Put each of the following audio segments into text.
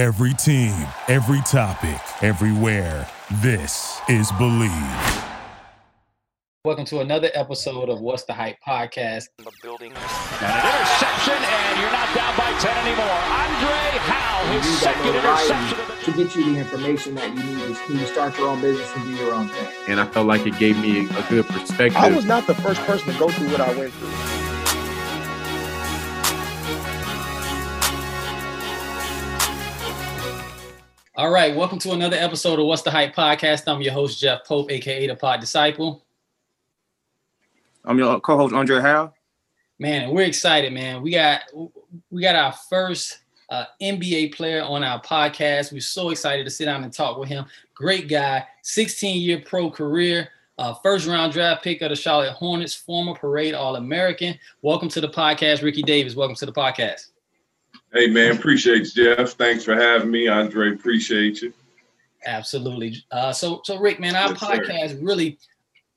Every team, every topic, everywhere. This is Believe. Welcome to another episode of What's the Hype podcast. The building. And an interception, and you're not down by 10 anymore. Andre Howe, his second interception. To get you the information that you need is to start your own business and do your own thing. And I felt like it gave me a good perspective. I was not the first person to go through what I went through. All right, welcome to another episode of What's the Hype podcast. I'm your host, Jeff Pope, a.k.a. The Pod Disciple. I'm your co-host, Andre Howe. Man, and we're excited, man. We got our first NBA player on our podcast. We're so excited to sit down and talk with him. Great guy, 16-year pro career, first-round draft pick of the Charlotte Hornets, former Parade All-American. Welcome to the podcast, Ricky Davis. Welcome to the podcast. Hey, man, appreciate you, Jeff. Thanks for having me, Andre. Appreciate you. Absolutely. So Rick, man, our podcast really,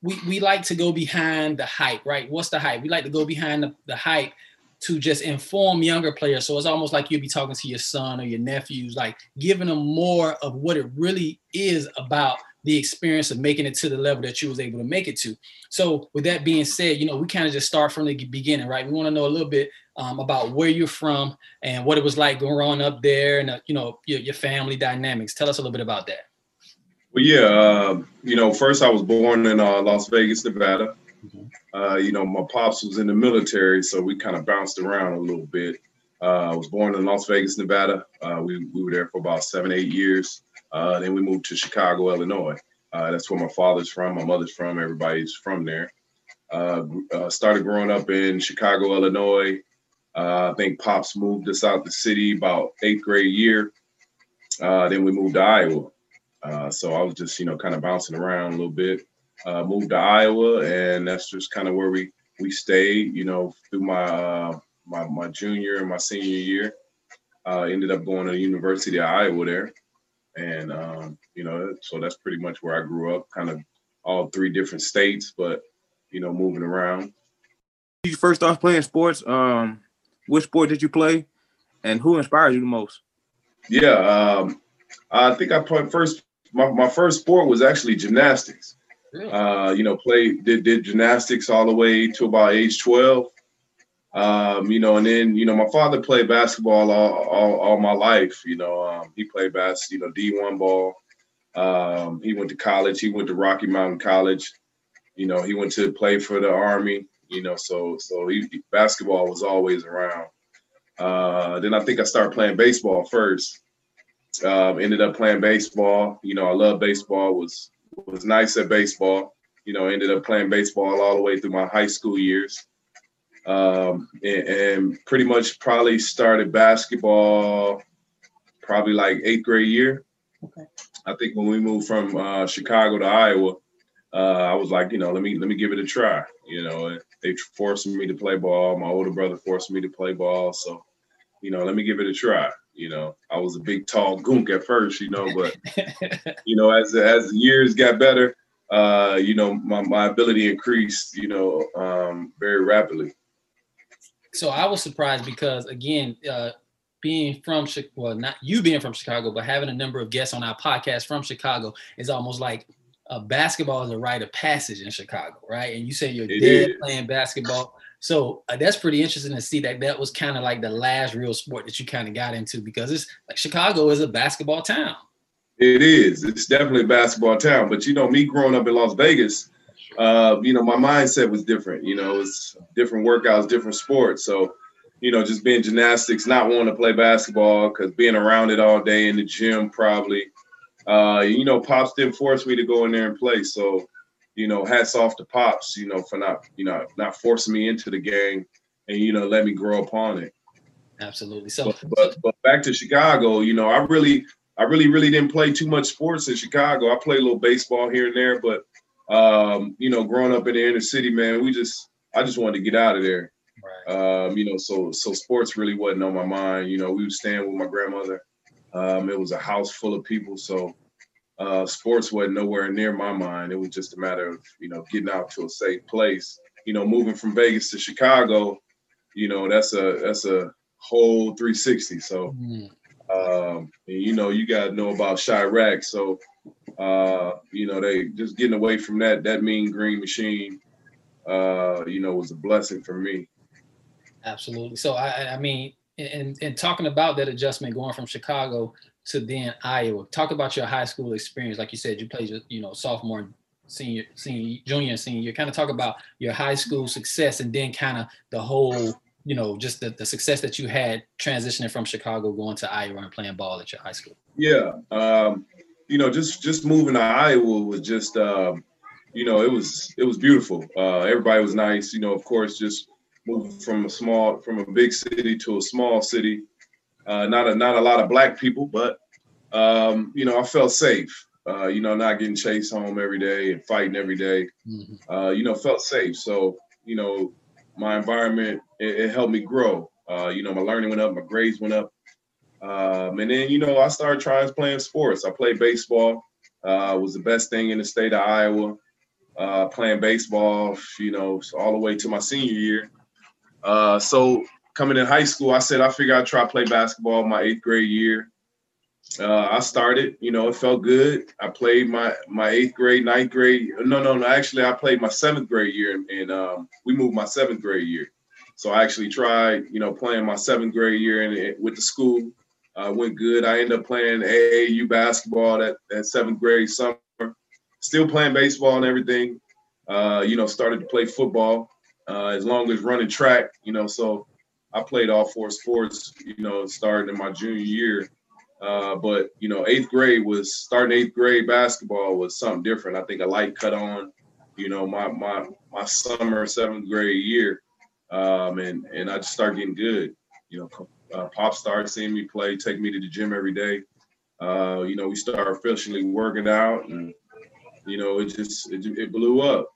we like to go behind the hype, right? What's the hype? We like to go behind the hype to just inform younger players. So it's almost like you'd be talking to your son or your nephews, like giving them more of what it really is about the experience of making it to the level that you was able to make it to. So with that being said, you know, we kind of just start from the beginning, right? We want to know a little bit about where you're from and what it was like growing up there and, you know, your family dynamics. Tell us a little bit about that. Well, yeah, you know, first I was born in Las Vegas, Nevada. Mm-hmm. You know, my pops was in the military, so we kind of bounced around a little bit. I was born in Las Vegas, Nevada. We were there for about 7-8 years. Then we moved to Chicago, Illinois. That's where my father's from, my mother's from, everybody's from there. Started growing up in Chicago, Illinois. I think Pops moved us out the city about 8th grade year. Then we moved to Iowa. So I was just, you know, kind of bouncing around a little bit. Moved to Iowa, and that's just kind of where we stayed, you know, through my my junior and my senior year. Ended up going to the University of Iowa there. And, you know, so that's pretty much where I grew up, kind of all 3 different states, but, you know, moving around. You first started playing sports. Which sport did you play and who inspired you the most? Yeah, I think I played first. My first sport was actually gymnastics. You know, did gymnastics all the way to about age 12. You know, and then, you know, my father played basketball all my life. You know, he played basketball, you know, D1 ball. He went to college. He went to Rocky Mountain College. You know, he went to play for the Army, you know, so basketball was always around. Then I think I started playing baseball first. Ended up playing baseball. You know, I love baseball, was nice at baseball. You know, ended up playing baseball all the way through my high school years. And pretty much probably started basketball probably like 8th grade year. Okay. I think when we moved from Chicago to Iowa, I was like, you know, let me give it a try. You know, and they forced me to play ball. My older brother forced me to play ball. So, you know, let me give it a try. You know, I was a big, tall goonk at first, you know, but, you know, as the years got better, you know, my ability increased, you know, very rapidly. So I was surprised because, again, not you being from Chicago, but having a number of guests on our podcast from Chicago is almost like basketball is a rite of passage in Chicago, right? And you say you're dead playing basketball. So that's pretty interesting to see that was kind of like the last real sport that you kind of got into, because it's like Chicago is a basketball town. It is. It's definitely a basketball town. But, you know, me growing up in Las Vegas, you know, my mindset was different. You know, it's different workouts, different sports. So, you know, just being gymnastics, not wanting to play basketball because being around it all day in the gym probably. You know, Pops didn't force me to go in there and play. So, you know, hats off to Pops, you know, for not forcing me into the game and, you know, let me grow upon it. Absolutely. So, but back to Chicago, you know, I really didn't play too much sports in Chicago. I played a little baseball here and there, but, you know, growing up in the inner city, man, I just wanted to get out of there. Right. You know, so sports really wasn't on my mind. You know, we were staying with my grandmother. It was a house full of people, so sports wasn't nowhere near my mind. It was just a matter of, you know, getting out to a safe place. You know, moving from Vegas to Chicago, you know, that's a whole 360. So, And, you know, you got to know about Chirac. So, you know, they just getting away from that mean green machine, you know, was a blessing for me. Absolutely. So, I mean, and talking about that adjustment going from Chicago to then Iowa, talk about your high school experience. Like you said, you played, you know, sophomore and senior, junior and senior. Kind of talk about your high school success and then kind of the whole, you know, just the success that you had transitioning from Chicago going to Iowa and playing ball at your high school. Yeah. You know, just moving to Iowa was just, you know, it was beautiful. Everybody was nice. You know, of course, just moving from a big city to a small city. Not a lot of black people, but, you know, I felt safe, you know, not getting chased home every day and fighting every day, you know, felt safe. So, you know, my environment, it helped me grow. You know, my learning went up, my grades went up. And then, you know, I started playing sports. I played baseball, was the best thing in the state of Iowa, playing baseball, you know, all the way to my senior year. So coming in high school, I said I figured I'd try to play basketball my 8th grade year. I started, you know, it felt good. I played my 8th grade, 9th grade. No. Actually, I played my 7th grade year, and we moved my 7th grade year. So I actually tried, you know, playing my 7th grade year with the school. Went good. I ended up playing AAU basketball that 7th grade summer. Still playing baseball and everything. You know, started to play football as long as running track, you know, so I played all 4 sports, you know, starting in my junior year. But, you know, 8th grade was starting 8th grade basketball was something different. I think a light cut on, you know, my summer 7th grade year. And I just started getting good. You know, Pop started seeing me play, take me to the gym every day. You know, we started officially working out and, you know, it blew up.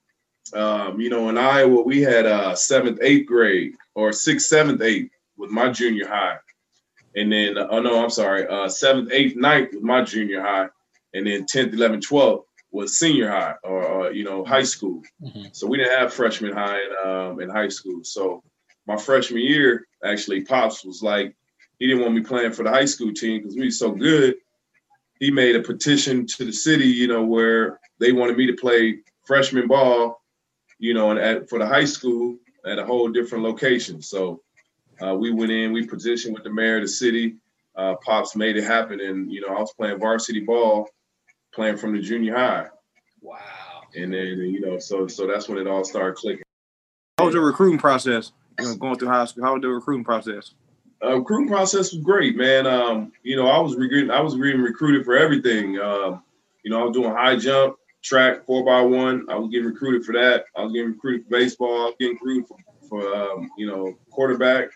You know, in Iowa, we had 7th, 8th grade or 6th, 7th, 8th with my junior high. And then, 7th, 8th, 9th with my junior high. And then 10th, 11th, 12th was senior high or you know, high school. Mm-hmm. So we didn't have freshman high in high school. So my freshman year, actually, Pops was like, he didn't want me playing for the high school team because we were so good. He made a petition to the city, you know, where they wanted me to play freshman ball, you know, and for the high school at a whole different location. So we went in, we positioned with the mayor of the city. Pops made it happen. And, you know, I was playing varsity ball, playing from the junior high. Wow. And then, you know, so that's when it all started clicking. How was the recruiting process, you know, going through high school? How was the recruiting process? Recruiting process was great, man. You know, I was getting recruited for everything. You know, I was doing high jump, track, 4x1. I was getting recruited for that. I was getting recruited for baseball. I was getting recruited for you know, quarterback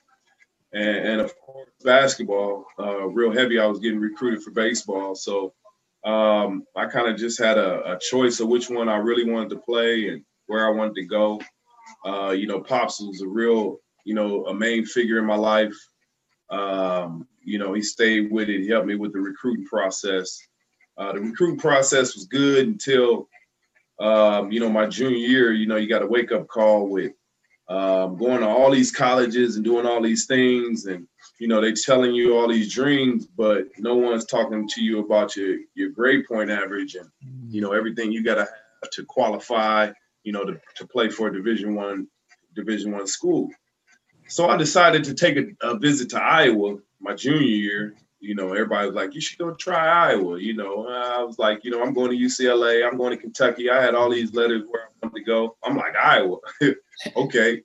and of course basketball. Real heavy, I was getting recruited for baseball. So I kind of just had a choice of which one I really wanted to play and where I wanted to go. You know, Pops was a real, you know, a main figure in my life. You know, he stayed with it. He helped me with the recruiting process. The recruiting process was good until, you know, my junior year. You know, you got a wake-up call with going to all these colleges and doing all these things. And, you know, they telling you all these dreams, but no one's talking to you about your grade point average and, you know, everything you got to have to qualify, you know, to play for a Division I school. So I decided to take a visit to Iowa my junior year. You know, everybody was like, you should go try Iowa. You know, I was like, you know, I'm going to UCLA. I'm going to Kentucky. I had all these letters where I wanted to go. I'm like, Iowa. Okay.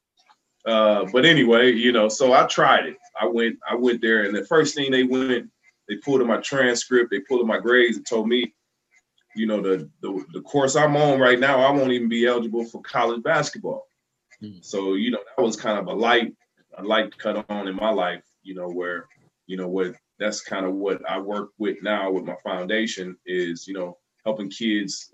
But anyway, you know, so I tried it. I went there. And the first thing they pulled in my transcript. They pulled in my grades and told me, you know, the course I'm on right now, I won't even be eligible for college basketball. Mm-hmm. So, you know, that was kind of a light cut on in my life, you know, where, you know, with, that's kind of what I work with now with my foundation is, you know, helping kids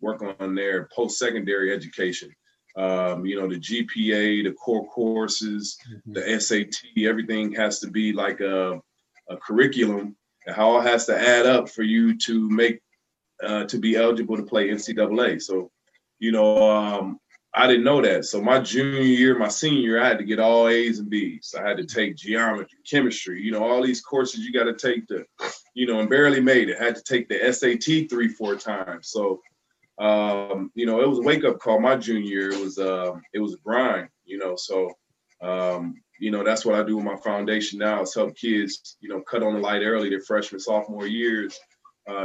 work on their post-secondary education. You know, the GPA, the core courses, the SAT, everything has to be like a curriculum and how it has to add up for you to make, to be eligible to play NCAA. So, you know, I didn't know that. So my junior year, my senior year, I had to get all A's and B's. I had to take geometry, chemistry, you know, all these courses you got to take you know, and barely made it. Had to take the SAT 3-4 times. So, you know, it was a wake up call. My junior year, it was a grind, you know. So, you know, that's what I do with my foundation now, is help kids, you know, cut on the light early their freshman, sophomore years,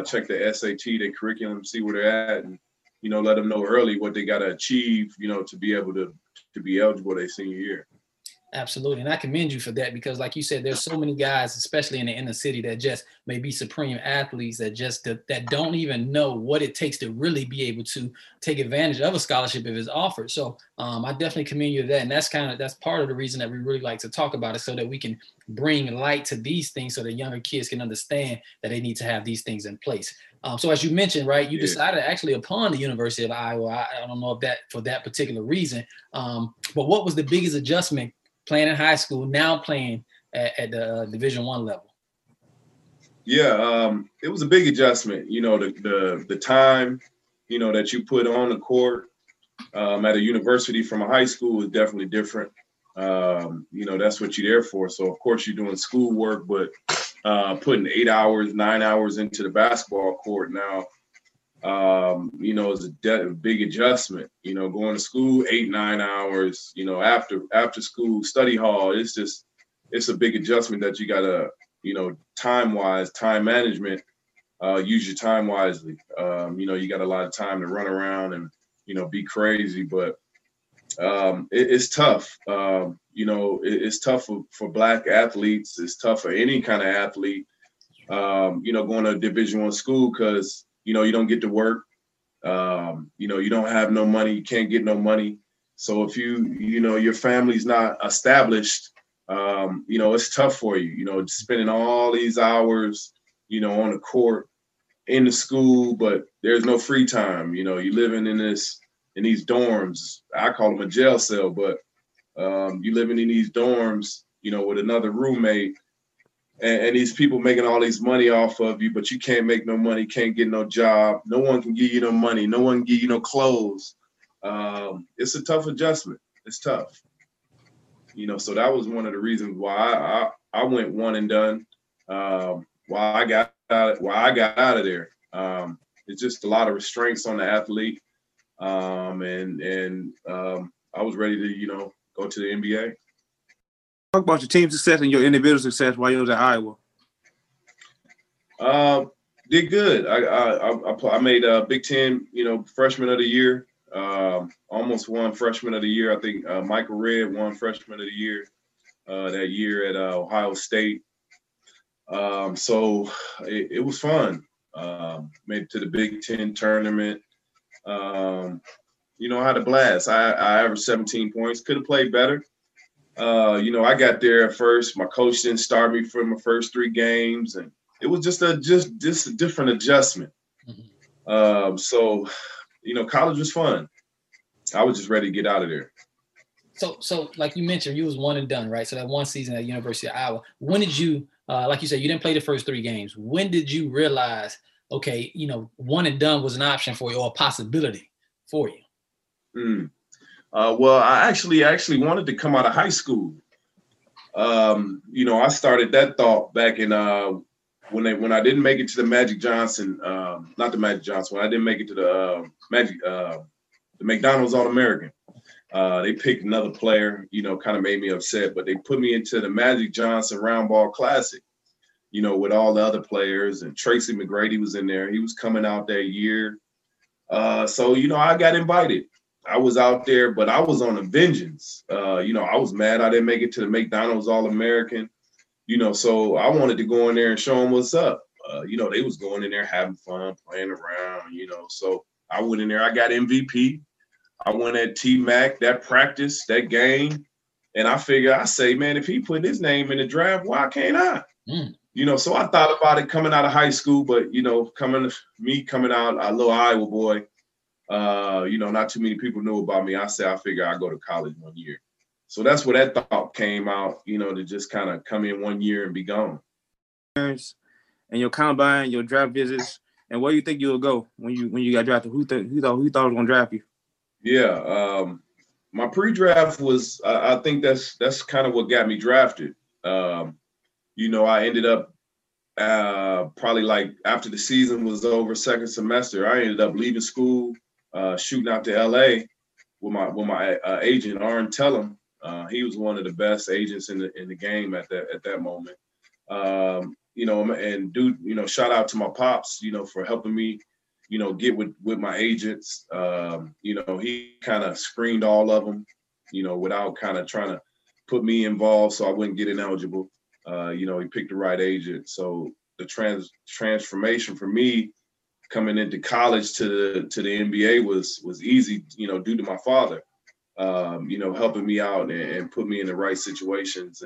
check the SAT, their curriculum, see where they're at, and, you know, let them know early what they got to achieve, you know, to be able to be eligible their senior year. Absolutely. And I commend you for that, because like you said, there's so many guys, especially in the inner city, that just may be supreme athletes that just that don't even know what it takes to really be able to take advantage of a scholarship if it's offered. So I definitely commend you for that. And that's part of the reason that we really like to talk about it, so that we can bring light to these things so that younger kids can understand that they need to have these things in place. So as you mentioned, right, you decided actually upon the University of Iowa. I don't know if that for that particular reason, but what was the biggest adjustment playing in high school, now playing at the Division I level? Yeah, it was a big adjustment. You know, the time, you know, that you put on the court at a university from a high school is definitely different. You know, that's what you're there for. So, of course, you're doing schoolwork, but putting 8 hours, 9 hours into the basketball court now, you know, it's a big adjustment, you know, going to school 8, 9 hours, you know, after school, study hall. It's just, it's a big adjustment that you gotta, you know, time management, use your time wisely. You know, you got a lot of time to run around and, you know, be crazy, but it's tough. You know, it's tough for Black athletes. It's tough for any kind of athlete, you know, going to a Division I school, because you know, you don't get to work, you know, you don't have no money, you can't get no money. So if you know, your family's not established, you know, it's tough for you, you know, spending all these hours, you know, on the court, in the school, but there's no free time. You know, you're living in these dorms. I call them a jail cell, but you're living in these dorms, you know, with another roommate. And these people making all these money off of you, but you can't make no money, can't get no job. No one can give you no money. No one can give you no clothes. It's a tough adjustment. It's tough. You know, so that was one of the reasons why I went one and done, why I got out of there. It's just a lot of restraints on the athlete. I was ready to, you know, go to the NBA. Talk about your team success and your individual success while you was at Iowa. Did good. I made a Big Ten, you know, freshman of the year. Almost won freshman of the year. I think Michael Redd won freshman of the year that year at Ohio State. So it was fun. Made it to the Big Ten tournament. You know, I had a blast. I averaged 17 points. Could have played better. You know, I got there at first. My coach didn't start me for my first 3 games, and it was just a different adjustment. Mm-hmm. So, you know, college was fun. I was just ready to get out of there. So like you mentioned, you was one and done, right? So that one season at University of Iowa. When did you, like you said, you didn't play the first 3 games. When did you realize, okay, you know, one and done was an option for you, or a possibility for you? Well, I actually wanted to come out of high school. You know, I started that thought back in when I didn't make it to the Magic Johnson, not the Magic Johnson, when I didn't make it to the McDonald's All-American. They picked another player, you know, kind of made me upset, but they put me into the Magic Johnson Round Ball Classic, you know, with all the other players, and Tracy McGrady was in there. He was coming out that year. So, you know, I got invited. I was out there, but I was on a vengeance. You know, I was mad I didn't make it to the McDonald's All-American, you know, so I wanted to go in there and show them what's up. You know, they was going in there having fun, playing around, you know, so I went in there. I got MVP. I won at T-Mac, that practice, that game, and I figured, I say, man, if he put his name in the draft, why can't I? Mm. You know, so I thought about it coming out of high school, but, you know, coming out, a little Iowa boy, you know, not too many people knew about me. I said, I figure I'll go to college one year. So that's where that thought came out, you know, to just kind of come in one year and be gone. And your combine, your draft visits, and where you think you'll go when you got drafted? Who thought was going to draft you? Yeah, my pre-draft was, I think that's kind of what got me drafted. You know, I ended up probably like after the season was over, second semester, I ended up leaving school, shooting out to LA with my agent, Arn Tellum. He was one of the best agents in the game at that moment. Shout out to my pops, for helping me, get with my agents. He kind of screened all of them, without kind of trying to put me involved so I wouldn't get ineligible. He picked the right agent. So the transformation for me coming into college to the NBA was easy, due to my father, helping me out and put me in the right situations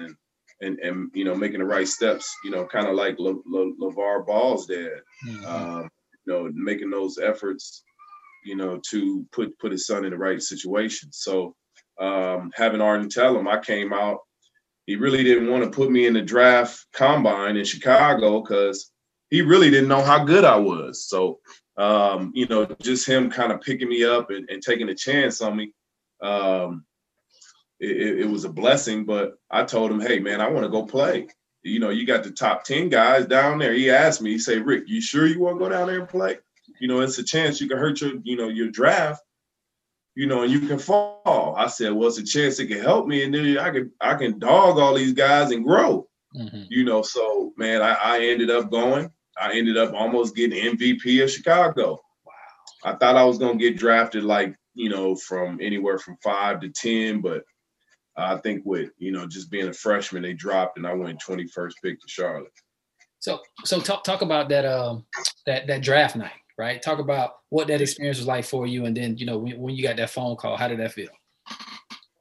and making the right steps, kind of like Levar Ball's dad, mm-hmm. Making those efforts, to put his son in the right situation. So having Arden tell him, I came out, he really didn't want to put me in the draft combine in Chicago because he really didn't know how good I was. So, just him kind of picking me up and taking a chance on me. It was a blessing, but I told him, hey, man, I want to go play. You got the top 10 guys down there. He asked me, he said, Rick, you sure you want to go down there and play? It's a chance you can hurt your draft, and you can fall. I said, well, it's a chance it can help me. And then I can dog all these guys and grow, mm-hmm. So, man, I ended up going. I ended up almost getting MVP of Chicago. Wow. I thought I was going to get drafted like, from anywhere from 5 to 10, but I think with, just being a freshman, they dropped and I went 21st pick to Charlotte. So talk about that, that draft night, right? Talk about what that experience was like for you. And then, when you got that phone call, how did that feel?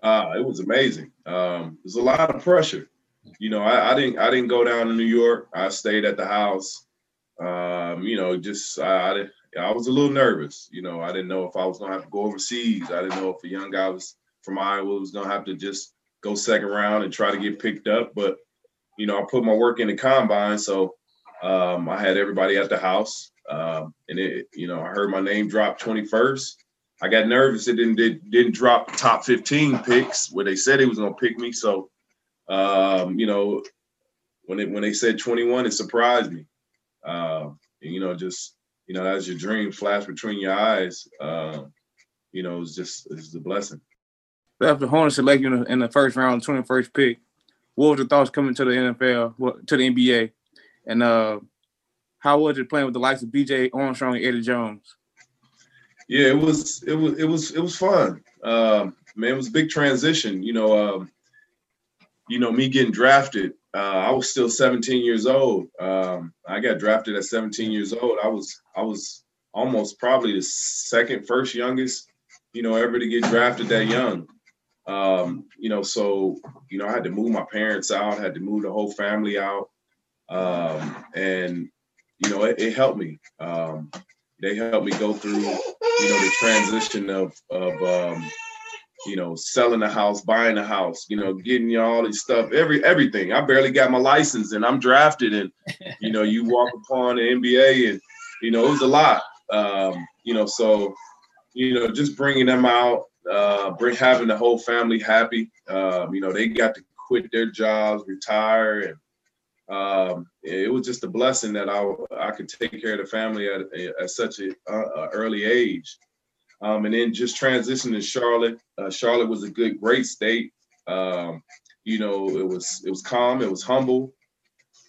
It was amazing. There's a lot of pressure. I didn't go down to New York. I stayed at the house. I was a little nervous. I didn't know if I was going to have to go overseas. I didn't know if a young guy was from Iowa was going to have to just go second round and try to get picked up. But, I put my work in the combine. So I had everybody at the house. I heard my name drop 21st. I got nervous. It didn't drop top 15 picks where they said it was going to pick me. So, when they said 21, it surprised me. As your dream flash between your eyes, it's a blessing. After Hornets select you in the first round, 21st pick, what was your thoughts coming to the NFL, to the NBA? And how was it playing with the likes of B.J. Armstrong and Eddie Jones? Yeah, it was fun. It was a big transition. Me getting drafted, I was still 17 years old. I got drafted at 17 years old. I was almost probably the first youngest, ever to get drafted that young. I had to move my parents out, had to move the whole family out. It helped me. They helped me go through, the transition of selling a house, buying a house, getting all this stuff, everything. I barely got my license and I'm drafted and, you walk upon the NBA and, it was a lot. Just bringing them out, having the whole family happy. They got to quit their jobs, retire, and it was just a blessing that I could take care of the family at such an early age. And then just transitioning to Charlotte. Charlotte was a great state. It was calm. It was humble.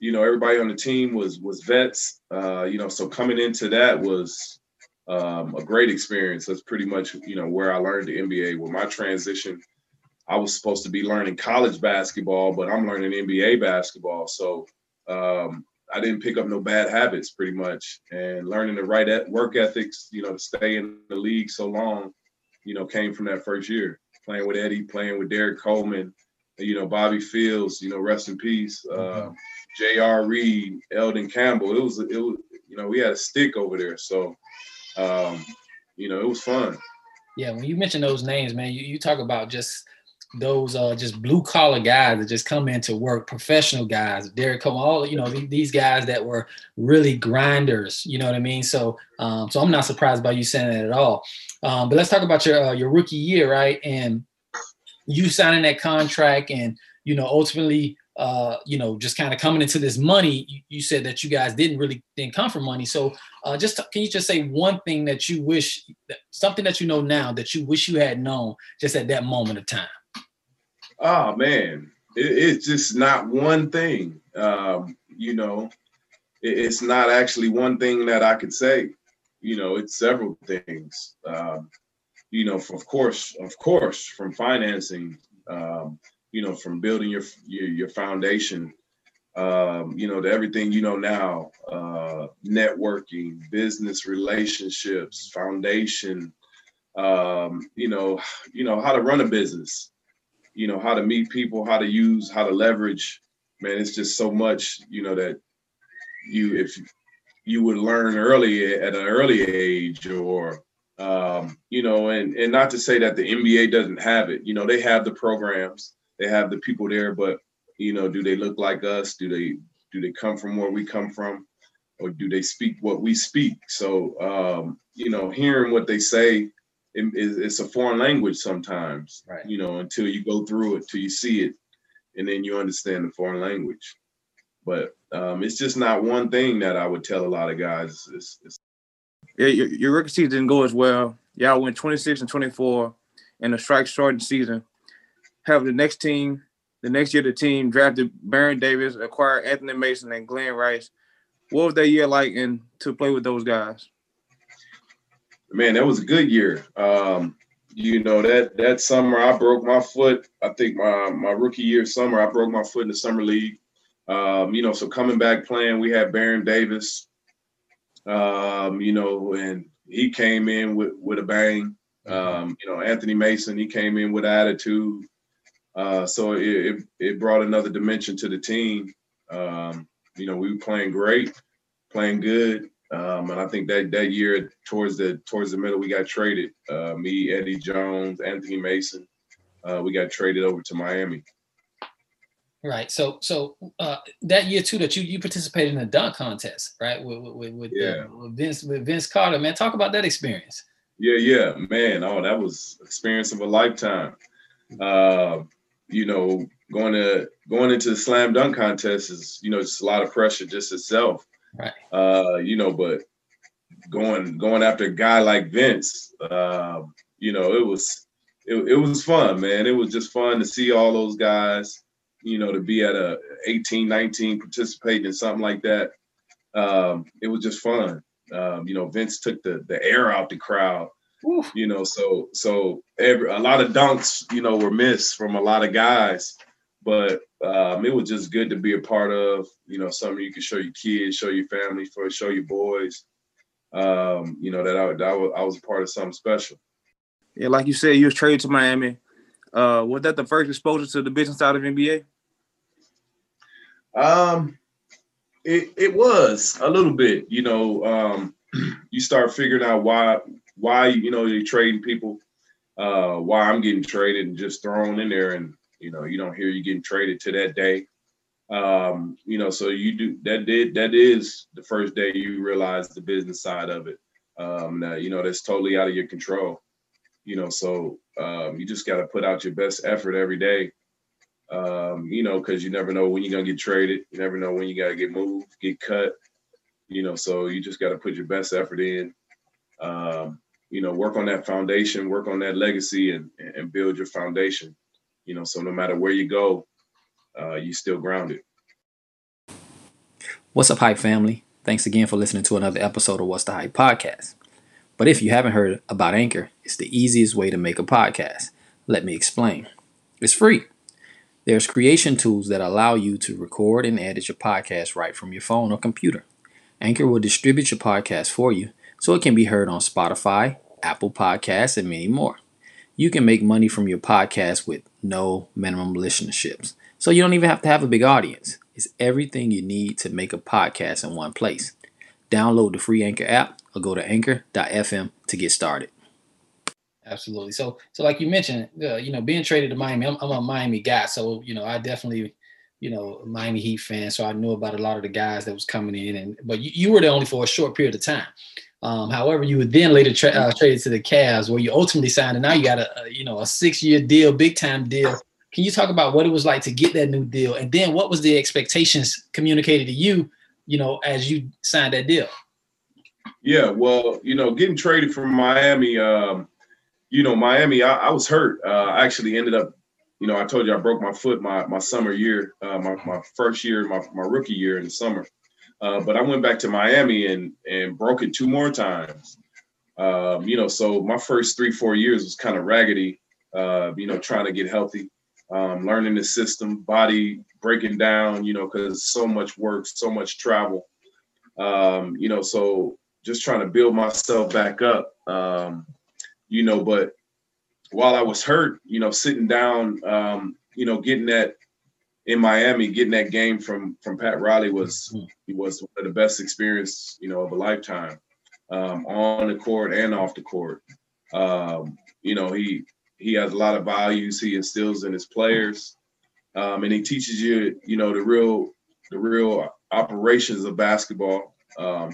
Everybody on the team was vets. So coming into that was a great experience. That's pretty much, where I learned the NBA. With my transition, I was supposed to be learning college basketball, but I'm learning NBA basketball. So I didn't pick up no bad habits, pretty much, and learning the right work ethics, to stay in the league so long, came from that first year, playing with Eddie, playing with Derek Coleman, Bobby Fields, rest in peace, JR Reed, Eldon Campbell. It was we had a stick over there. So, it was fun. Yeah. When you mention those names, man, you talk about just those just blue collar guys that just come into work, professional guys, Derek Coleman, all, these guys that were really grinders, you know what I mean? So, so I'm not surprised by you saying that at all. But let's talk about your rookie year, right? And you signing that contract and, ultimately you know, just kind of coming into this money, you said that you guys didn't come from money. So just can you just say one thing that you wish, something that you know now that you wish you had known just at that moment of time? Oh, man, it's just not one thing. You know, it's not actually one thing that I could say. You know, it's several things. You know, of course, from financing, you know, from building your foundation, you know, to everything you know now, networking, business relationships, foundation, you know, how to run a business, you know, how to meet people, how to leverage. Man, it's just so much, you know, that if you would learn early at an early age, or, you know, and not to say that the NBA doesn't have it, you know, they have the programs, they have the people there, but, you know, do they look like us? Do they come from where we come from, or do they speak what we speak? So, you know, hearing what they say, it's a foreign language sometimes, right? You know, until you go through it, till you see it, and then you understand the foreign language. But it's just not one thing that I would tell a lot of guys. Yeah, your rookie season didn't go as well. Y'all went 26-24 in a strike-starting season. Have the next year the team drafted Baron Davis, acquired Anthony Mason and Glenn Rice. What was that year like and to play with those guys? Man, that was a good year. You know, that summer I broke my foot. I think my rookie year summer, I broke my foot in the summer league. You know, so coming back playing, we had Baron Davis, you know, and he came in with a bang. You know, Anthony Mason, he came in with attitude. So it brought another dimension to the team. You know, we were playing great, playing good. And I think that year towards the middle, we got traded. Me, Eddie Jones, Anthony Mason, we got traded over to Miami. Right. So that year too, that you participated in the dunk contest, right? With Vince Carter, man. Talk about that experience. Yeah, man. Oh, that was experience of a lifetime. You know, going into the slam dunk contest is, you know, it's a lot of pressure just itself. Right. You know, but going after a guy like Vince, you know, it was fun, man. It was just fun to see all those guys, you know, to be at a 18, 19, participating in something like that. It was just fun. You know, Vince took the air out the crowd. Ooh. You know, so a lot of dunks, you know, were missed from a lot of guys. But it was just good to be a part of, you know, something you can show your kids, show your family, show your boys, you know, that I was a part of something special. Yeah, like you said, you was traded to Miami. Was that the first exposure to the business side of NBA? It was a little bit, you know. You start figuring out why you know, you're trading people, why I'm getting traded and just thrown in there, and you know, you don't hear you getting traded to that day. You know, so you do that is the first day you realize the business side of it. You know, that's totally out of your control. You know, so you just got to put out your best effort every day, you know, because you never know when you're going to get traded. You never know when you got to get moved, get cut, you know, so you just got to put your best effort in, you know, work on that foundation, work on that legacy, and build your foundation, you know, so no matter where you go, you still grounded. What's up, Hype family? Thanks again for listening to another episode of What's the Hype podcast. But if you haven't heard about Anchor, it's the easiest way to make a podcast. Let me explain. It's free. There's creation tools that allow you to record and edit your podcast right from your phone or computer. Anchor will distribute your podcast for you so it can be heard on Spotify, Apple Podcasts, and many more. You can make money from your podcast with no minimum listenerships, so you don't even have to have a big audience. It's everything you need to make a podcast in one place. Download the free Anchor app or go to anchor.fm to get started. Absolutely. So like you mentioned, you know, being traded to Miami, I'm a Miami guy. So, you know, I definitely, you know, Miami Heat fan. So I knew about a lot of the guys that was coming in, but you were there only for a short period of time. However, you were then later traded to the Cavs, where you ultimately signed, and now you got a 6-year deal, big time deal Can you talk about what it was like to get that new deal? And then what was the expectations communicated to you, you know, as you signed that deal? Yeah, well, you know, getting traded from Miami, Miami, I was hurt. I actually ended up, you know, I told you I broke my foot my summer year, my first year, my rookie year in the summer. But I went back to Miami and broke it two more times. So my first 3-4 years was kind of raggedy, trying to get healthy, learning the system, body breaking down, you know, because so much work, so much travel, so just trying to build myself back up, but while I was hurt, sitting down, getting that in Miami, getting that game from Pat Riley was one of the best experiences, of a lifetime. On the court and off the court. He has a lot of values he instills in his players. And he teaches you, the real operations of basketball.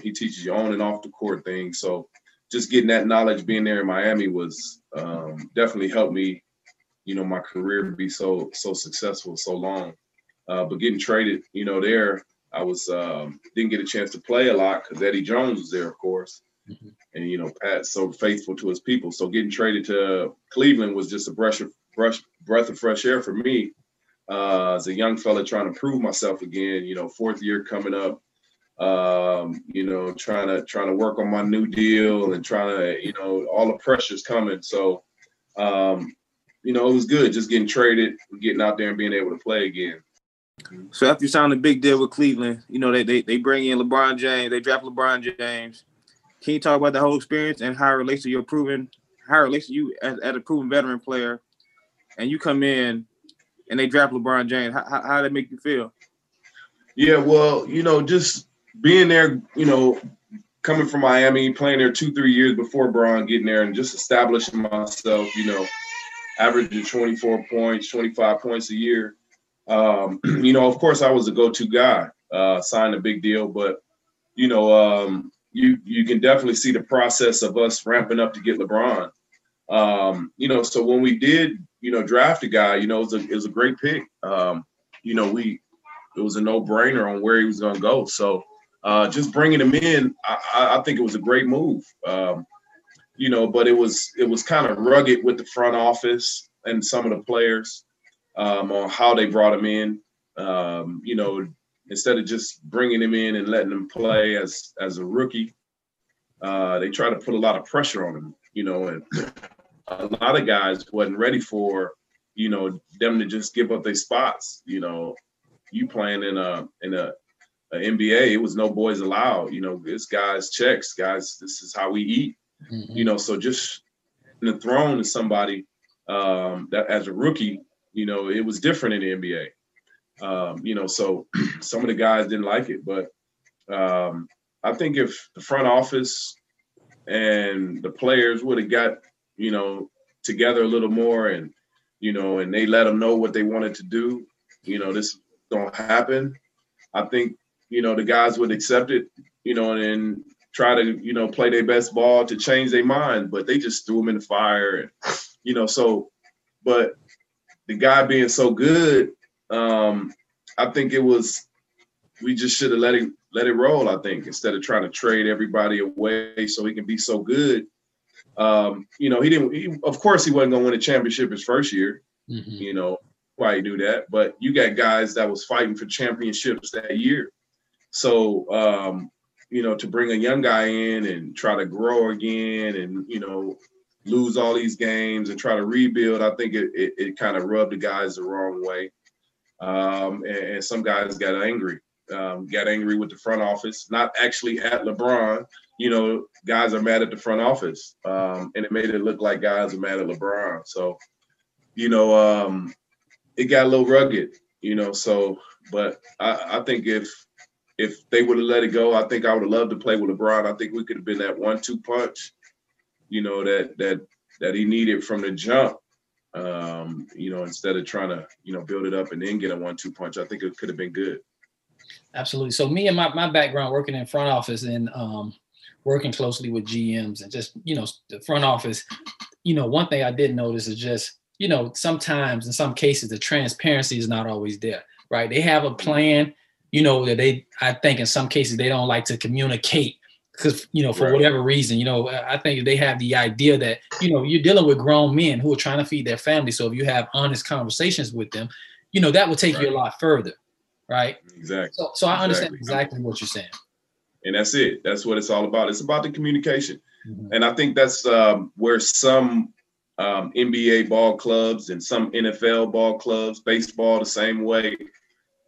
He teaches you on and off the court things. So just getting that knowledge, being there in Miami was definitely helped me, my career be so successful, so long. But getting traded, there, I was didn't get a chance to play a lot because Eddie Jones was there, of course. Mm-hmm. And, Pat's so faithful to his people. So getting traded to Cleveland was just a breath of fresh air for me as a young fella trying to prove myself again, fourth year coming up, trying to work on my new deal and all the pressure's coming. So, it was good just getting traded, getting out there and being able to play again. So after you signed a big deal with Cleveland, they bring in LeBron James, they draft LeBron James. Can you talk about the whole experience and how it relates to you as a proven veteran player, and you come in and they draft LeBron James? How did that make you feel? Yeah, well, just being there, coming from Miami, playing there 2-3 years before Bron, getting there and just establishing myself, averaging 24 points, 25 points a year. Of course I was a go-to guy, signed a big deal, but, you can definitely see the process of us ramping up to get LeBron. So when we did, draft a guy, it was a great pick. It was a no-brainer on where he was going to go. So, just bringing him in, I think it was a great move. But it was kind of rugged with the front office and some of the players. On how they brought him in, instead of just bringing him in and letting him play as a rookie, they try to put a lot of pressure on him, and a lot of guys wasn't ready for, them to just give up their spots. You playing in a NBA, it was no boys allowed. This guy's checks, guys. This is how we eat. Mm-hmm. So just in the throne to somebody that as a rookie. It was different in the NBA. So some of the guys didn't like it, but I think if the front office and the players would have got, together a little more and, and they let them know what they wanted to do, this don't happen. I think, the guys would accept it, and try to, play their best ball to change their mind, but they just threw them in the fire. And, but the guy being so good, I think we just should have let it roll, I think, instead of trying to trade everybody away so he can be so good. Of course he wasn't going to win a championship his first year, mm-hmm. Probably knew that, but you got guys that was fighting for championships that year. So, to bring a young guy in and try to grow again and, lose all these games and try to rebuild, I think it kind of rubbed the guys the wrong way. And some guys got angry with the front office, not actually at LeBron. Guys are mad at the front office, and it made it look like guys are mad at LeBron. So, it got a little rugged, so, but I think if they would have let it go, I think I would have loved to play with LeBron. I think we could have been that 1-2 punch, that he needed from the jump, instead of trying to, build it up and then get a 1-2 punch. I think it could have been good. Absolutely. So me and my background working in front office and working closely with GMs and just, the front office, one thing I did notice is just you know, sometimes in some cases, the transparency is not always there, right? They have a plan, you know, that they, I think in some cases, they don't like to communicate because, you know, for whatever reason, you know, I think they have the idea that, you know, you're dealing with grown men who are trying to feed their family. So if you have honest conversations with them, you know, that will take you a lot further. Right. Exactly. So I understand exactly what you're saying. And that's it. That's what it's all about. It's about the communication. Mm-hmm. And I think that's where some NBA ball clubs and some NFL ball clubs, baseball the same way.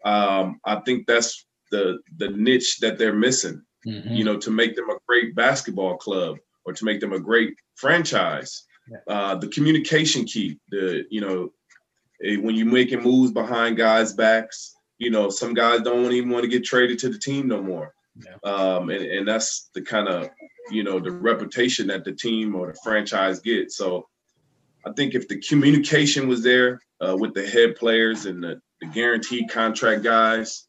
I think that's the niche that they're missing, mm-hmm. you know, to make them a great basketball club or to make them a great franchise. Yeah. The communication key, you know, when you're making moves behind guys' backs, you know, some guys don't even want to get traded to the team no more. Yeah. And that's the kind of, you know, the reputation that the team or the franchise gets. So I think if the communication was there with the head players and the guaranteed contract guys,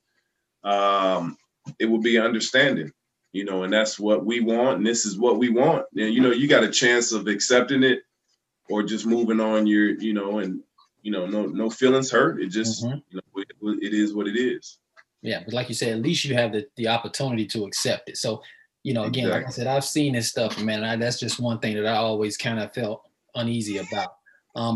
it would be understanding, you know, and that's what we want. And this is what we want. And, you know, you got a chance of accepting it or just moving on your, you know, and, you know, no feelings hurt. It just, mm-hmm. you know, it is what it is. Yeah. But like you said, at least you have the opportunity to accept it. So, you know, again, like I said, I've seen this stuff, man. That's just one thing that I always kind of felt uneasy about.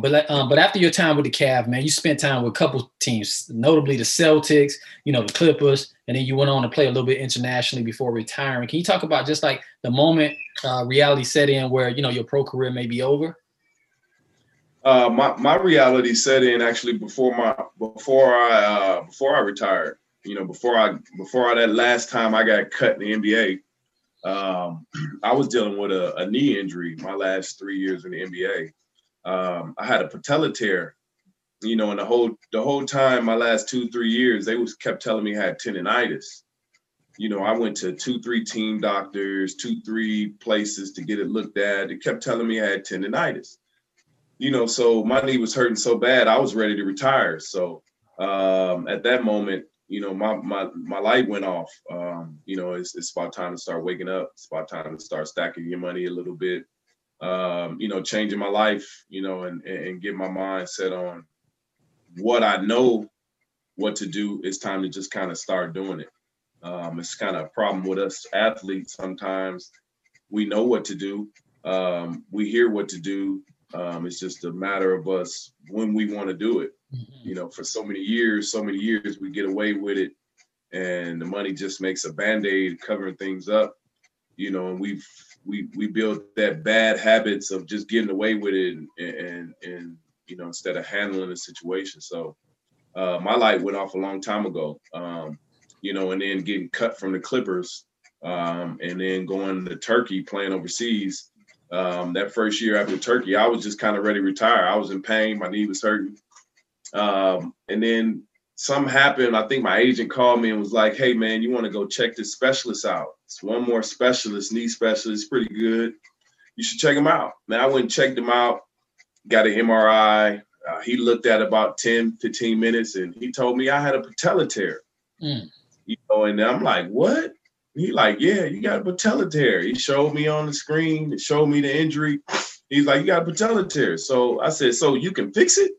But after your time with the Cavs, man, you spent time with a couple teams, notably the Celtics, you know, the Clippers, and then you went on to play a little bit internationally before retiring. Can you talk about just like the moment reality set in where, you know, your pro career may be over? My reality set in actually before I retired. You know, before that last time I got cut in the NBA, I was dealing with a knee injury my last 3 years in the NBA. I had a patella tear, you know, and the whole time, my last 2-3 years, they was kept telling me I had tendonitis. You know, I went to 2-3 team doctors, 2-3 places to get it looked at. They kept telling me I had tendonitis. You know, so my knee was hurting so bad, I was ready to retire. So at that moment, you know, my light went off. You know, it's about time to start waking up. It's about time to start stacking your money a little bit. You know, changing my life, you know, and get my mind set on what I know what to do. It's time to just kind of start doing it. It's kind of a problem with us athletes. Sometimes we know what to do. We hear what to do. It's just a matter of us when we want to do it. Mm-hmm. You know, for so many years, we get away with it, and the money just makes a Band-Aid covering things up, you know, and we build that bad habits of just getting away with it and you know, instead of handling the situation. So my light went off a long time ago, you know, and then getting cut from the Clippers and then going to Turkey, playing overseas. That first year after Turkey, I was just kind of ready to retire. I was in pain. My knee was hurting. And then something happened. I think my agent called me and was like, hey, man, you want to go check this specialist out? It's one more specialist, knee specialist, pretty good. You should check him out. Man, I went and checked him out, got an MRI. He looked at about 10, 15 minutes, and he told me I had a patella tear. Mm. You know, and I'm like, what? He like, yeah, you got a patella tear. He showed me on the screen. It showed me the injury. He's like, you got a patella tear. So I said, so you can fix it?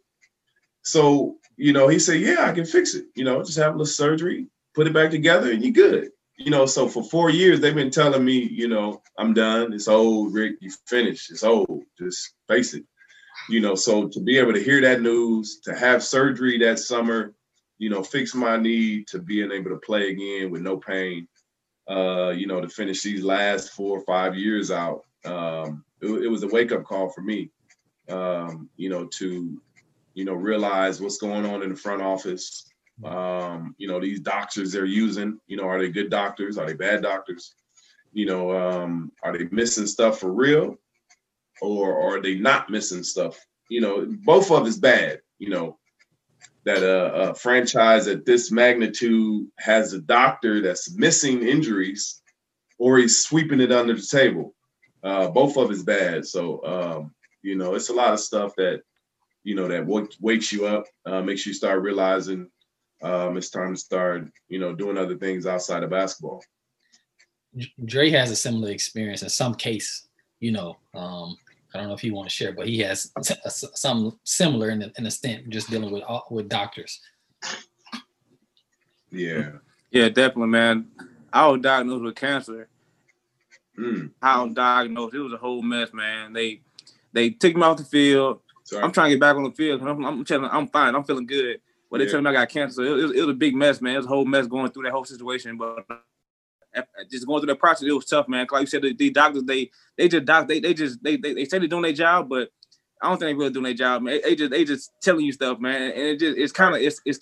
So, you know, he said, yeah, I can fix it. You know, just have a little surgery, put it back together, and you're good. You know, so for 4 years, they've been telling me, you know, I'm done. It's old, Rick. You finished. It's old. Just face it. You know, so to be able to hear that news, to have surgery that summer, you know, fix my knee, to being able to play again with no pain. You know, to finish these last 4 or 5 years out, it was a wake-up call for me, you know, to, you know, realize what's going on in the front office. You know, these doctors they're using, you know, are they good doctors? Are they bad doctors? You know, are they missing stuff for real? Or are they not missing stuff? You know, both of it's bad, you know. That a franchise at this magnitude has a doctor that's missing injuries or he's sweeping it under the table. Both of it's bad. So, you know, it's a lot of stuff that, you know, that wakes you up, makes you start realizing it's time to start, you know, doing other things outside of basketball. Dre has a similar experience in some case, you know, I don't know if you want to share, but he has something similar in a stint just dealing with doctors. Yeah. Yeah, definitely, man. I was diagnosed with cancer. I was diagnosed. It was a whole mess, man. They took me off the field. Sorry. I'm trying to get back on the field. I'm telling, I'm fine. I'm feeling good. But they told me I got cancer. It was a big mess, man. It was a whole mess going through that whole situation. But just going through that process, it was tough, man. Like you said, the doctors, they say they're doing their job, but I don't think they're really doing their job, man. They just telling you stuff, man. And it just it's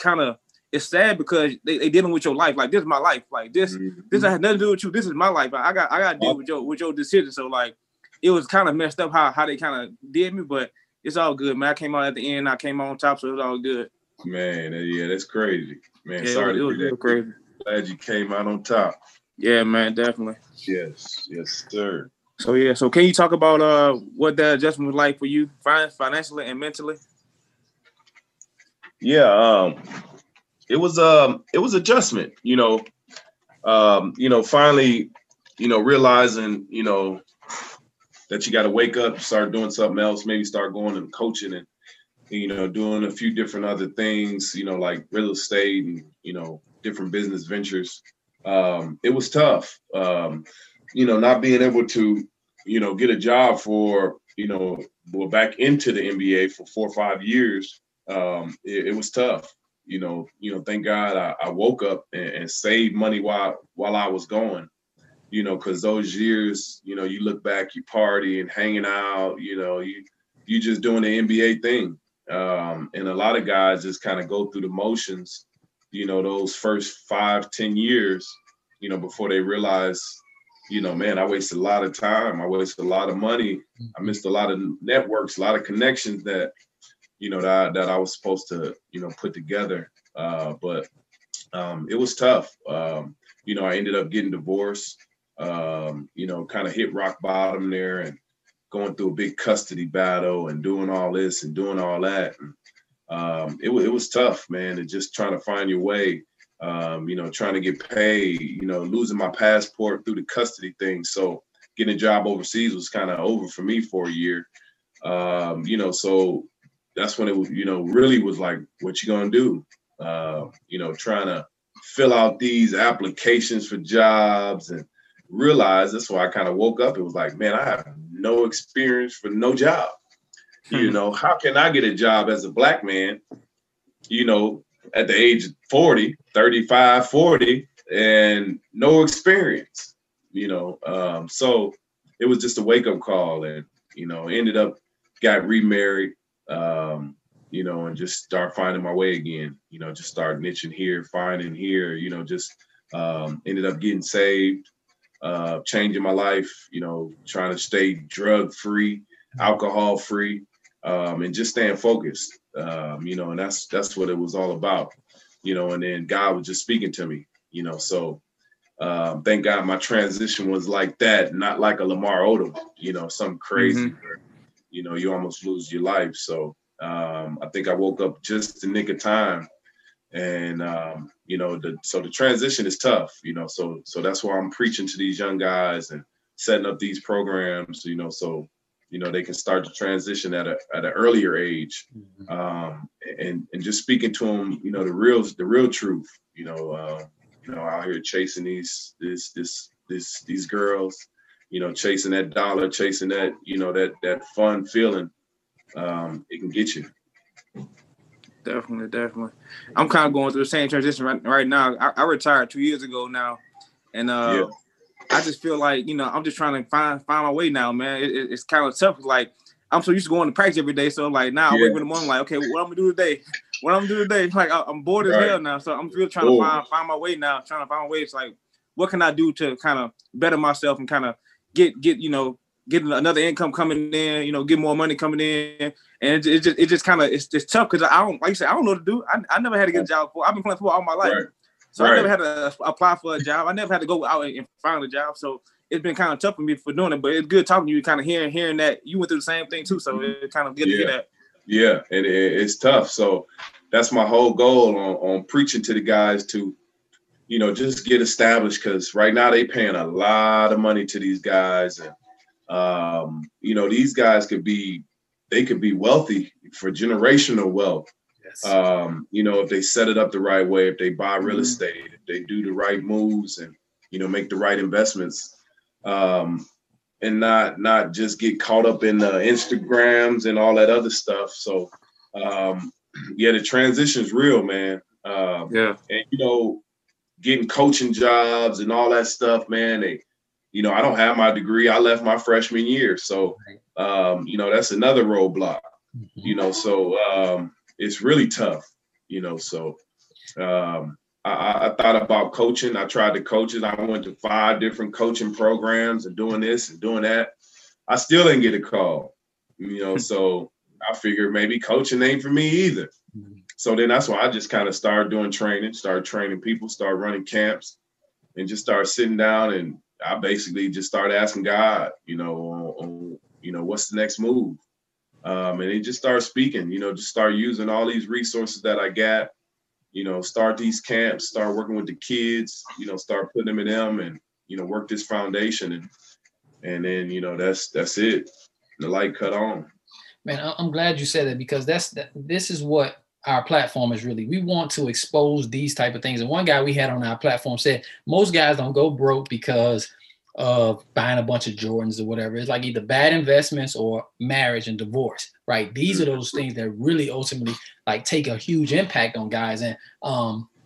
sad because they dealing with your life. Like, this is my life. Like this has nothing to do with you. This is my life. I got to deal with your decision. So like, it was kind of messed up how they kind of did me, but it's all good, man. I came out at the end. I came out on top, so it was all good. Man, yeah, that's crazy, man. Yeah, sorry to do that. Crazy. Glad you came out on top. Yeah, man, definitely. Yes, sir. So yeah, so can you talk about what that adjustment was like for you, financially and mentally? Yeah. It was adjustment, finally, realizing, that you got to wake up, start doing something else, maybe start going and coaching and, doing a few different other things, like real estate and, different business ventures. It was tough, not being able to, get a job for, we're back into the NBA for 4 or 5 years. It was tough. Thank God I woke up and saved money while I was going, because those years, you look back, you party and hanging out, you just doing the NBA thing. And a lot of guys just kind of go through the motions, those first 5, 10 years, before they realize, man, I wasted a lot of time. I wasted a lot of money. I missed a lot of networks, a lot of connections that that I was supposed to, put together. But it was tough. I ended up getting divorced, kind of hit rock bottom there and going through a big custody battle and doing all this and doing all that. And, it was tough, man. And just trying to find your way, trying to get paid, losing my passport through the custody thing. So getting a job overseas was kind of over for me for a year. So that's when it, really was like, what you gonna do? Trying to fill out these applications for jobs and realize that's why I kind of woke up. It was like, man, I have no experience for no job. How can I get a job as a black man, at the age of 40, 35, 40, and no experience, So it was just a wake up call and, ended up got remarried. And just start finding my way again, just start niching here, finding here, ended up getting saved, changing my life, trying to stay drug free, alcohol free, and just staying focused, and that's what it was all about, and then God was just speaking to me, so thank God my transition was like that, not like a Lamar Odom, something crazy. Mm-hmm. You almost lose your life. So I think I woke up just in nick of time. And, so the transition is tough, so that's why I'm preaching to these young guys and setting up these programs, so, they can start the transition at an earlier age, and just speaking to them, the real truth, out here chasing these girls, chasing that dollar, chasing that, that fun feeling, it can get you. Definitely. I'm kind of going through the same transition right now. I retired 2 years ago now, and I just feel like, I'm just trying to find my way now, man. It's kind of tough. Like, I'm so used to going to practice every day, so like now I wake up in the morning, like, okay, what I'm gonna do today? Like, I'm bored as hell now, so I'm still trying to find my way now. Trying to find my way. It's like, what can I do to kind of better myself and kind of get another income coming in, get more money coming in. And it's just tough. Cause I don't, like you said, I don't know what to do. I never had to get a job before. I've been playing football all my life. Right. So I never had to apply for a job. I never had to go out and find a job. So it's been kind of tough for me for doing it, but it's good talking to you, kind of hearing that you went through the same thing too. So it kind of good to hear that. Yeah. And it's tough. So that's my whole goal on preaching to the guys to, just get established, because right now they paying a lot of money to these guys, and You know, these guys could be, they could be wealthy for generational wealth. Yes. You know, if they set it up the right way, if they buy real estate, if they do the right moves and, you know, make the right investments, and not just get caught up in the Instagrams and all that other stuff. So, yeah, the transition's real, man. Yeah. And, you know, getting coaching jobs and all that stuff, man, they, you know, I don't have my degree. I left my freshman year. So, you know, that's another roadblock, you know, so it's really tough, you know, so I thought about coaching. I tried to coach it. I went to 5 different coaching programs and doing this and doing that. I still didn't get a call, you know, so I figured maybe coaching ain't for me either. So then that's why I just kind of started doing training, started training people, started running camps, and just started sitting down, and I basically just started asking God, you know, on, you know, what's the next move? And it just started speaking, you know, just start using all these resources that I got, you know, start these camps, start working with the kids, you know, start putting them in them and, you know, work this foundation. And then, you know, that's it. The light cut on. Man, I'm glad you said that, because this is what our platform is really. We want to expose these type of things. And one guy we had on our platform said, most guys don't go broke because of buying a bunch of Jordans or whatever. It's like either bad investments or marriage and divorce, right? These are those things that really ultimately like take a huge impact on guys. And,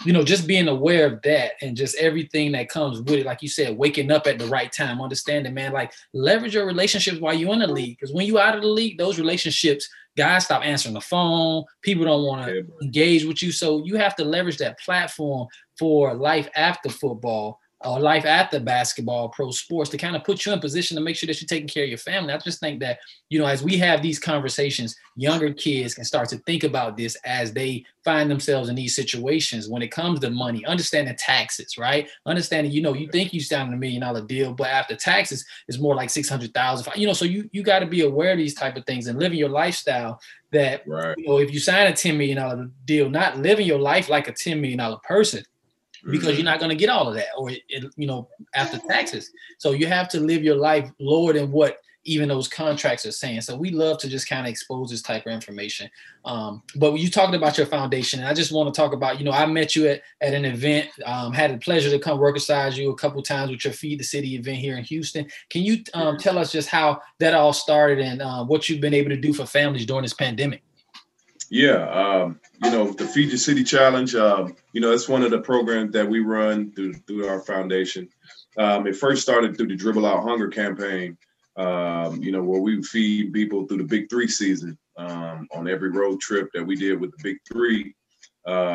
you know, just being aware of that and just everything that comes with it. Like you said, waking up at the right time, understanding, man, like leverage your relationships while you're in the league. Because when you're out of the league, those relationships, guys stop answering the phone. People don't want to engage with you. So you have to leverage that platform for life after football or life after basketball, pro sports, to kind of put you in position to make sure that you're taking care of your family. I just think that, you know, as we have these conversations, younger kids can start to think about this as they find themselves in these situations when it comes to money, understanding taxes, right? Understanding, you know, you think you signed $1 million deal, but after taxes, it's more like $600,000, you know, so you got to be aware of these type of things and living your lifestyle that, right. You know, if you sign a $10 million deal, not living your life like a $10 million person, because you're not going to get all of that, or, you know, after taxes. So you have to live your life lower than what even those contracts are saying. So we love to just kind of expose this type of information. But you talked about your foundation, and I just want to talk about, you know, I met you at an event, had the pleasure to come work beside you a couple times with your Feed the City event here in Houston. Can you tell us just how that all started and what you've been able to do for families during this pandemic? Yeah, you know, the Feed Your City Challenge, you know, it's one of the programs that we run through our foundation. It first started through the Dribble Out Hunger campaign, you know, where we feed people through the Big Three season. On every road trip that we did with the Big Three,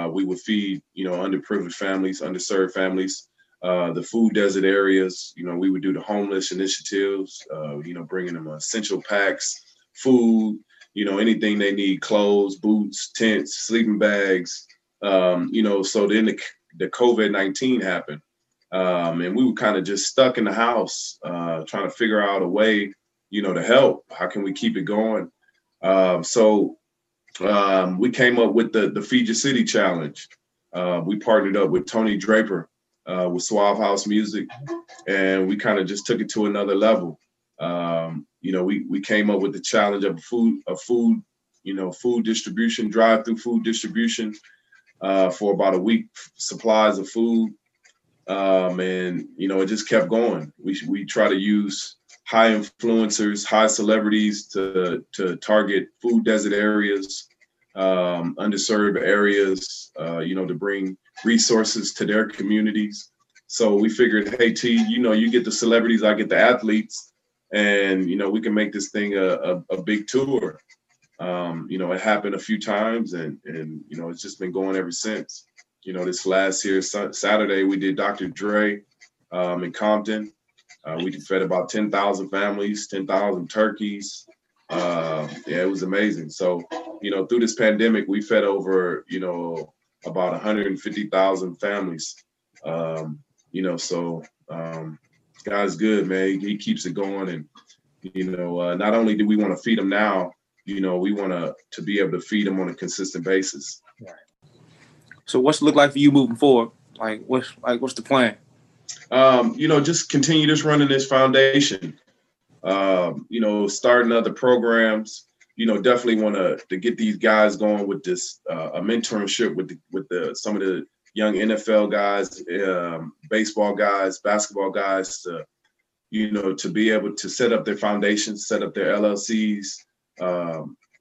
we would feed, you know, underprivileged families, underserved families, the food desert areas. You know, we would do the homeless initiatives, you know, bringing them essential packs, food, you know, anything they need, clothes, boots, tents, sleeping bags, you know, so then the COVID-19 happened, and we were kind of just stuck in the house trying to figure out a way, you know, to help. How can we keep it going? So we came up with the Feed Your City Challenge. We partnered up with Tony Draper with Suave House Music, and we kind of just took it to another level. You know, we came up with the challenge of food, you know, food distribution, drive-through food distribution for about a week supplies of food. And, you know, it just kept going. We try to use high influencers, high celebrities to target food desert areas, underserved areas, you know, to bring resources to their communities. So we figured, hey, T, you know, you get the celebrities, I get the athletes. And, you know, we can make this thing a big tour. You know, it happened a few times and, you know, it's just been going ever since. You know, this last year, Saturday, we did Dr. Dre in Compton. We fed about 10,000 families, 10,000 turkeys. Yeah, it was amazing. So, you know, through this pandemic, we fed over, you know, about 150,000 families, you know, so... Guy's good, man. He keeps it going, and you know, not only do we want to feed him now, you know, we want to be able to feed him on a consistent basis. Right. So, what's it look like for you moving forward? Like what's the plan? You know, just continue this running this foundation. you know, starting other programs. You know, definitely want to get these guys going with this a mentorship with some of the young NFL guys, baseball guys, basketball guys, to, you know, to be able to set up their foundations, set up their LLCs,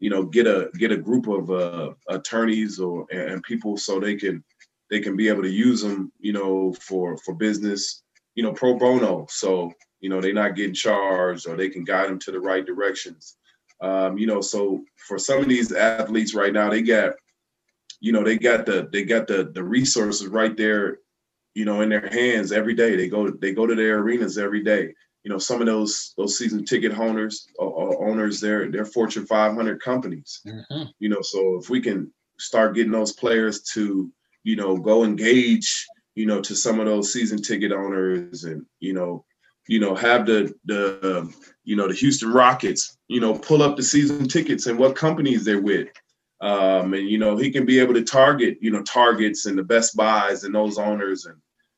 you know, get a group of attorneys or and people so they can be able to use them, you know, for business, you know, pro bono. So, you know, they're not getting charged, or they can guide them to the right directions. You know, so for some of these athletes right now, they got, you know, they got the resources right there, you know, in their hands every day. They go to their arenas every day. You know, some of those season ticket owners, they're Fortune 500 companies. Mm-hmm. You know, so if we can start getting those players to, you know, go engage, you know, to some of those season ticket owners, and, you know, have the you know, the Houston Rockets, you know, pull up the season tickets and what companies they're with. And, you know, he can be able to target, you know, Targets and the Best Buys and those owners, and,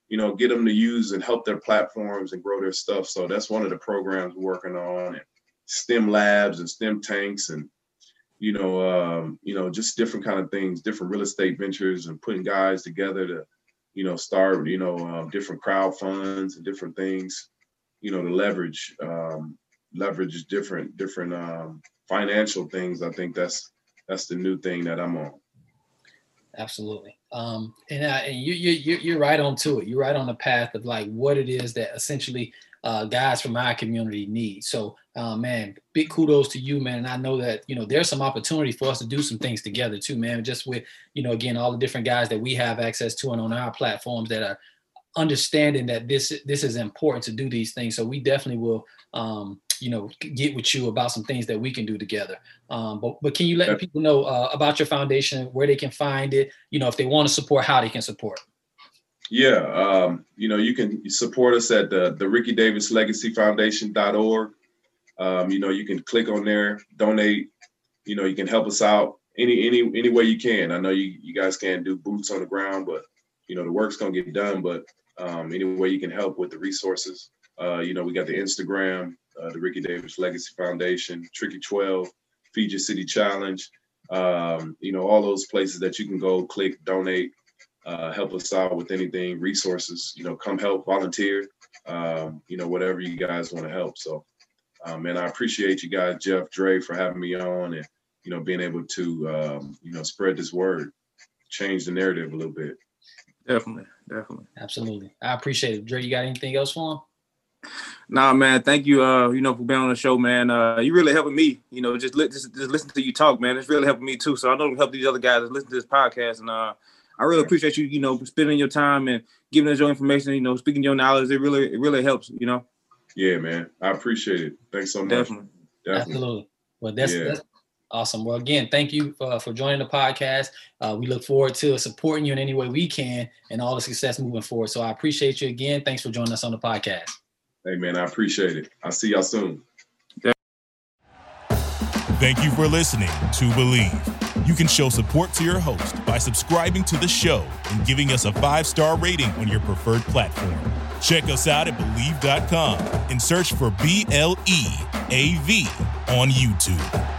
you know, get them to use and help their platforms and grow their stuff. So that's one of the programs we're working on, and STEM labs and STEM tanks, and, you know, just different kind of things, different real estate ventures, and putting guys together to, you know, start, you know, different crowd funds and different things, you know, to leverage different financial things. I think that's the new thing that I'm on. Absolutely. And you're right on to it. You're right on the path of like what it is that essentially guys from our community need. So, man, big kudos to you, man. And I know that, you know, there's some opportunity for us to do some things together too, man, just with, you know, again, all the different guys that we have access to and on our platforms that are understanding that this is important to do these things. So we definitely will, you know, get with you about some things that we can do together. But can you let people know about your foundation, where they can find it, you know, if they want to support, how they can support? Yeah. You know, you can support us at the Ricky Davis Legacy Foundation.org. You know, you can click on there, donate, you know, you can help us out any way you can. I know you guys can't do boots on the ground, but, you know, the work's going to get done. But any way you can help with the resources. You know, we got the Instagram, the Ricky Davis Legacy Foundation, Tricky 12, Feed Your City Challenge. You know, all those places that you can go, click, donate, help us out with anything, resources, you know, come help, volunteer, you know, whatever you guys want to help. So, and I appreciate you guys, Jeff, Dre, for having me on and, you know, being able to, you know, spread this word, change the narrative a little bit. Definitely. Absolutely. I appreciate it. Dre, you got anything else for him? Nah, man, thank you, you know, for being on the show, man. You really helping me, you know, just listen to you talk, man. It's really helping me too. So I know it'll help these other guys that listen to this podcast. And I really appreciate you, you know, spending your time and giving us your information, you know, speaking your knowledge. It really helps, you know? Yeah, man. I appreciate it. Thanks so much. Definitely. Absolutely. Well, that's awesome. Well, again, thank you for joining the podcast. We look forward to supporting you in any way we can and all the success moving forward. So I appreciate you again. Thanks for joining us on the podcast. Hey, man, I appreciate it. I'll see y'all soon. Thank you for listening to Believe. You can show support to your host by subscribing to the show and giving us a 5-star rating on your preferred platform. Check us out at Believe.com and search for BLEAV on YouTube.